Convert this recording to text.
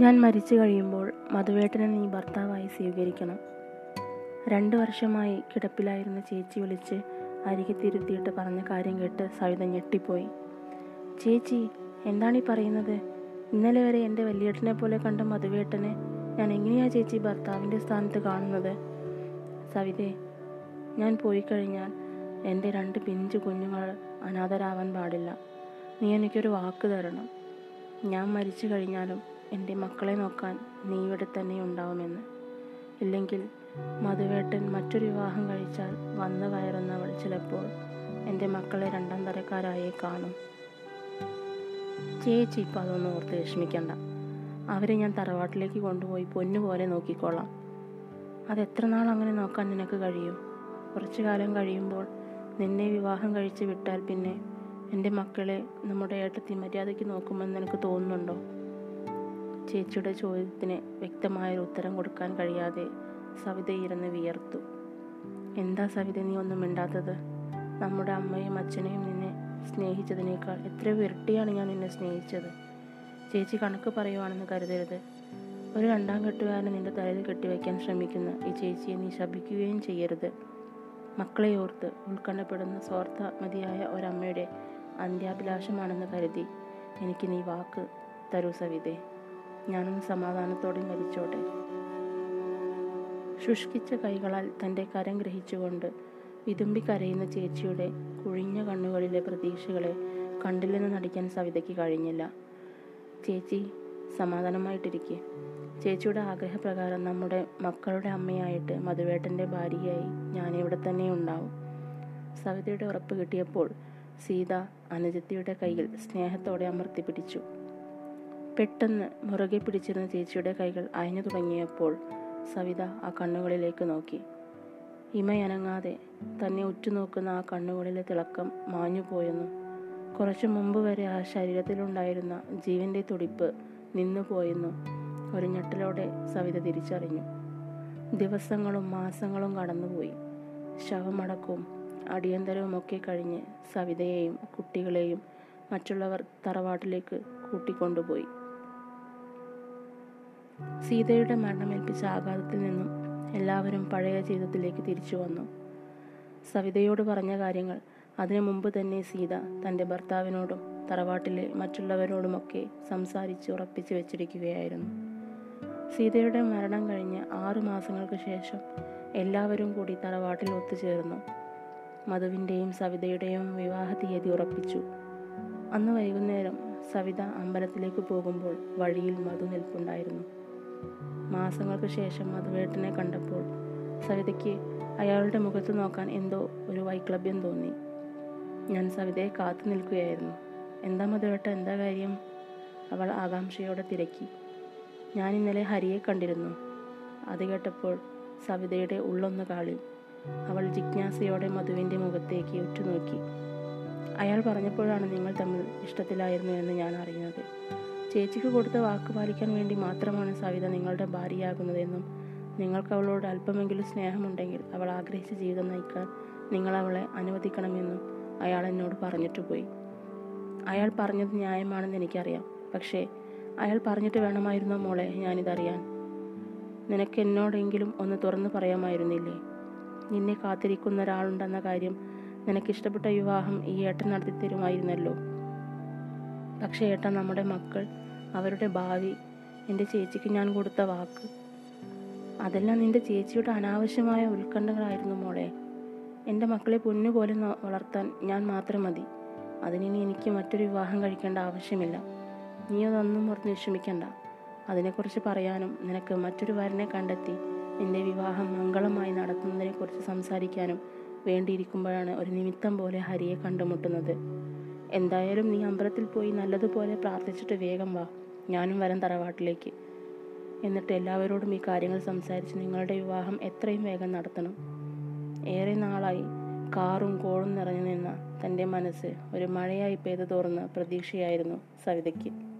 ഞാൻ മരിച്ചു കഴിയുമ്പോൾ മധുവേട്ടനെ നീ ഭർത്താവായി സ്വീകരിക്കണം. 2 വർഷമായി കിടപ്പിലായിരുന്ന ചേച്ചി വിളിച്ച് അരികെത്തിരുത്തിയിട്ട് പറഞ്ഞ കാര്യം കേട്ട് സവിത ഞെട്ടിപ്പോയി. ചേച്ചി, എന്താണീ പറയുന്നത്? ഇന്നലെ വരെ എൻ്റെ വലിയേട്ടനെ പോലെ കണ്ട മധുവേട്ടനെ ഞാൻ എങ്ങനെയാ ചേച്ചി ഭർത്താവിൻ്റെ സ്ഥാനത്ത് കാണുന്നത്? സവിതേ, ഞാൻ പോയി കഴിഞ്ഞാൽ എൻ്റെ 2 പിഞ്ചു കുഞ്ഞുങ്ങൾ അനാഥരാവാൻ പാടില്ല. നീ എനിക്കൊരു വാക്ക് തരണം. ഞാൻ മരിച്ചു കഴിഞ്ഞാലും എൻ്റെ മക്കളെ നോക്കാൻ നീ ഇവിടെ തന്നെ ഉണ്ടാവുമെന്ന്. ഇല്ലെങ്കിൽ മധുവേട്ടൻ മറ്റൊരു വിവാഹം കഴിച്ചാൽ വന്നു കയറുന്നവൾ ചിലപ്പോൾ എൻ്റെ മക്കളെ 2ആം തരക്കാരായി കാണും. ചേച്ചി ഇപ്പം അതൊന്നും ഓർത്ത് വിഷമിക്കണ്ട. അവരെ ഞാൻ തറവാട്ടിലേക്ക് കൊണ്ടുപോയി പൊന്നുപോലെ നോക്കിക്കോളാം. അതെത്ര നാൾ അങ്ങനെ നോക്കാൻ നിനക്ക് കഴിയും? കുറച്ചു കാലം കഴിയുമ്പോൾ നിന്നെ വിവാഹം കഴിച്ച് വിട്ടാൽ പിന്നെ എൻ്റെ മക്കളെ നമ്മുടെ ഏട്ടത്തി മര്യാദയ്ക്ക് നോക്കുമെന്ന് എനിക്ക് തോന്നുന്നുണ്ടോ? ചേച്ചിയുടെ ചോദ്യത്തിന് വ്യക്തമായൊരു ഉത്തരം കൊടുക്കാൻ കഴിയാതെ സവിത ഇരുന്ന് വിയർത്തു. എന്താ സവിത നീ ഒന്നും മിണ്ടാത്തത്? നമ്മുടെ അമ്മയും അച്ഛനെയും നിന്നെ സ്നേഹിച്ചതിനേക്കാൾ എത്രയോ ഇരട്ടിയാണ് ഞാൻ നിന്നെ സ്നേഹിച്ചത്. ചേച്ചി കണക്ക് പറയുവാണെന്ന് കരുതരുത്. ഒരു 2ആം കെട്ടുകാരനെ നിന്റെ തലയിൽ കെട്ടിവയ്ക്കാൻ ശ്രമിക്കുന്ന ഈ ചേച്ചിയെ നീ ശപിക്കുകയും ചെയ്യരുത്. മക്കളെ ഓർത്ത് ഉൾക്കണ്ണപ്പെടുന്ന സ്വാർത്ഥ മതിയായ ഒരമ്മയുടെ അന്ത്യാഭിലാഷമാണെന്ന് കരുതി എനിക്ക് നീ വാക്ക് തരൂ സവിതേ. ഞാനൊന്ന് സമാധാനത്തോടെ മരിച്ചോട്ടെ. ശുഷ്കിച്ച കൈകളാൽ തൻ്റെ കരം ഗ്രഹിച്ചുകൊണ്ട് വിതുമ്പി കരയുന്ന ചേച്ചിയുടെ കുഴിഞ്ഞ കണ്ണുകളിലെ പ്രതീക്ഷകളെ കണ്ടില്ലെന്ന് നടിക്കാൻ സവിതയ്ക്ക് കഴിഞ്ഞില്ല. ചേച്ചി സമാധാനമായിട്ടിരിക്കെ. ചേച്ചിയുടെ ആഗ്രഹപ്രകാരം നമ്മുടെ മക്കളുടെ അമ്മയായിട്ട് മധുവേട്ടൻ്റെ ഭാര്യയായി ഞാനിവിടെ തന്നെ ഉണ്ടാവും. സവിതയുടെ ഉറപ്പ് കിട്ടിയപ്പോൾ സീത അനുജത്തിയുടെ കൈയിൽ സ്നേഹത്തോടെ അമർത്തി പിടിച്ചു. പെട്ടെന്ന് മുറുകെ പിടിച്ചിരുന്ന ചേച്ചിയുടെ കൈകൾ അയഞ്ഞു തുടങ്ങിയപ്പോൾ സവിത ആ കണ്ണുകളിലേക്ക് നോക്കി. ഇമയനങ്ങാതെ തന്നെ ഉറ്റുനോക്കുന്ന ആ കണ്ണുകളിലെ തിളക്കം മാഞ്ഞുപോയെന്നും കുറച്ചു മുമ്പ് വരെ ആ ശരീരത്തിലുണ്ടായിരുന്ന ജീവൻ്റെ തുടിപ്പ് നിന്നുപോയെന്നും ഒരു ഞെട്ടലോടെ സവിത തിരിച്ചറിഞ്ഞു. ദിവസങ്ങളും മാസങ്ങളും കടന്നുപോയി. ശവമടക്കവും അടിയന്തരവുമൊക്കെ കഴിഞ്ഞ് സവിതയെയും കുട്ടികളെയും മറ്റുള്ളവർ തറവാട്ടിലേക്ക് കൂട്ടിക്കൊണ്ടുപോയി. സീതയുടെ മരണമേൽപ്പിച്ച ആഘാതത്തിൽ നിന്നും എല്ലാവരും പഴയ ജീവിതത്തിലേക്ക് തിരിച്ചു വന്നു. സവിതയോട് പറഞ്ഞ കാര്യങ്ങൾ അതിനു മുമ്പ് തന്നെ സീത തൻ്റെ ഭർത്താവിനോടും തറവാട്ടിലെ മറ്റുള്ളവരോടുമൊക്കെ സംസാരിച്ച് ഉറപ്പിച്ചു വെച്ചിരിക്കുകയായിരുന്നു. സീതയുടെ മരണം കഴിഞ്ഞ് 6 മാസങ്ങൾക്ക് ശേഷം എല്ലാവരും കൂടി തറവാട്ടിൽ ഒത്തുചേർന്നു. മധുവിൻ്റെയും സവിതയുടെയും വിവാഹ തീയതി ഉറപ്പിച്ചു. അന്ന് വൈകുന്നേരം സവിത അമ്പലത്തിലേക്ക് പോകുമ്പോൾ വഴിയിൽ മധു നിൽപ്പുണ്ടായിരുന്നു. മാസങ്ങൾക്ക് ശേഷം മധുവേട്ടനെ കണ്ടപ്പോൾ സവിതയ്ക്ക് അയാളുടെ മുഖത്ത് നോക്കാൻ എന്തോ ഒരു വൈക്ലഭ്യം തോന്നി. ഞാൻ സവിതയെ കാത്തു നിൽക്കുകയായിരുന്നു. എന്താ മധുവേട്ട, എന്താ കാര്യം? അവൾ ആകാംക്ഷയോടെ തിരക്കി. ഞാൻ ഇന്നലെ ഹരിയെ കണ്ടിരുന്നു. അത് കേട്ടപ്പോൾ സവിതയുടെ ഉള്ളൊന്ന് കാളി. അവൾ ജിജ്ഞാസയോടെ മധുവിൻ്റെ മുഖത്തേക്ക് ഉറ്റുനോക്കി. അയാൾ പറഞ്ഞപ്പോഴാണ് നിങ്ങൾ തമ്മിൽ ഇഷ്ടത്തിലായിരുന്നു എന്ന് ഞാൻ അറിയുന്നത്. ചേച്ചിക്ക് കൊടുത്ത വാക്ക് പാലിക്കാൻ വേണ്ടി മാത്രമാണ് സവിത നിങ്ങളുടെ ഭാര്യയാകുന്നതെന്നും നിങ്ങൾക്ക് അവളോട് അല്പമെങ്കിലും സ്നേഹമുണ്ടെങ്കിൽ അവൾ ആഗ്രഹിച്ച ജീവിതം നയിക്കാൻ നിങ്ങൾ അവളെ അനുവദിക്കണമെന്നും അയാൾ എന്നോട് പറഞ്ഞിട്ട് പോയി. അയാൾ പറഞ്ഞത് ന്യായമാണെന്ന് എനിക്കറിയാം. പക്ഷേ അയാൾ പറഞ്ഞിട്ട് വേണമായിരുന്നോ മോളെ ഞാനിതറിയാൻ? നിനക്ക് എന്നോടെങ്കിലും ഒന്ന് തുറന്നു പറയാമായിരുന്നില്ലേ? നിന്നെ കാത്തിരിക്കുന്ന ഒരാളുണ്ടെന്ന കാര്യം നിനക്കിഷ്ടപ്പെട്ട വിവാഹം ഈ ഏട്ടൻ നടത്തി തരുമായിരുന്നല്ലോ. പക്ഷേ ഏട്ടൻ, നമ്മുടെ മക്കൾ, അവരുടെ ഭാവി, എൻ്റെ ചേച്ചിക്ക് ഞാൻ കൊടുത്ത വാക്ക്, അതെല്ലാം നിൻ്റെ ചേച്ചിയുടെ അനാവശ്യമായ ഉത്കണ്ഠകളായിരുന്നു മോളെ. എൻ്റെ മക്കളെ പൊന്നുപോലെ വളർത്താൻ ഞാൻ മാത്രം മതി. അതിനി എനിക്ക് മറ്റൊരു വിവാഹം കഴിക്കേണ്ട ആവശ്യമില്ല. നീ അതൊന്നും ഓർത്ത് വിഷമിക്കണ്ട. അതിനെക്കുറിച്ച് പറയാനും നിനക്ക് മറ്റൊരു വരനെ കണ്ടെത്തി നിൻ്റെ വിവാഹം മംഗളമായി നടത്തുന്നതിനെക്കുറിച്ച് സംസാരിക്കാനും വേണ്ടിയിരിക്കുമ്പോഴാണ് ഒരു നിമിത്തം പോലെ ഹരിയെ കണ്ടുമുട്ടുന്നത്. എന്തായാലും നീ അമ്പലത്തിൽ പോയി നല്ലതുപോലെ പ്രാർത്ഥിച്ചിട്ട് വേഗം വാ. ഞാനും വരാം തറവാട്ടിലേക്ക്. എന്നിട്ട് എല്ലാവരോടും ഈ കാര്യങ്ങൾ സംസാരിച്ച് നിങ്ങളുടെ വിവാഹം എത്രയും വേഗം നടത്തണം. ഏറെ നാളായി കാറും കോളും നിറഞ്ഞു നിന്ന തൻ്റെ മനസ്സ് ഒരു മഴയായി പെയ്തു തോറുന്ന പ്രതീക്ഷയായിരുന്നു സവിതയ്ക്ക്.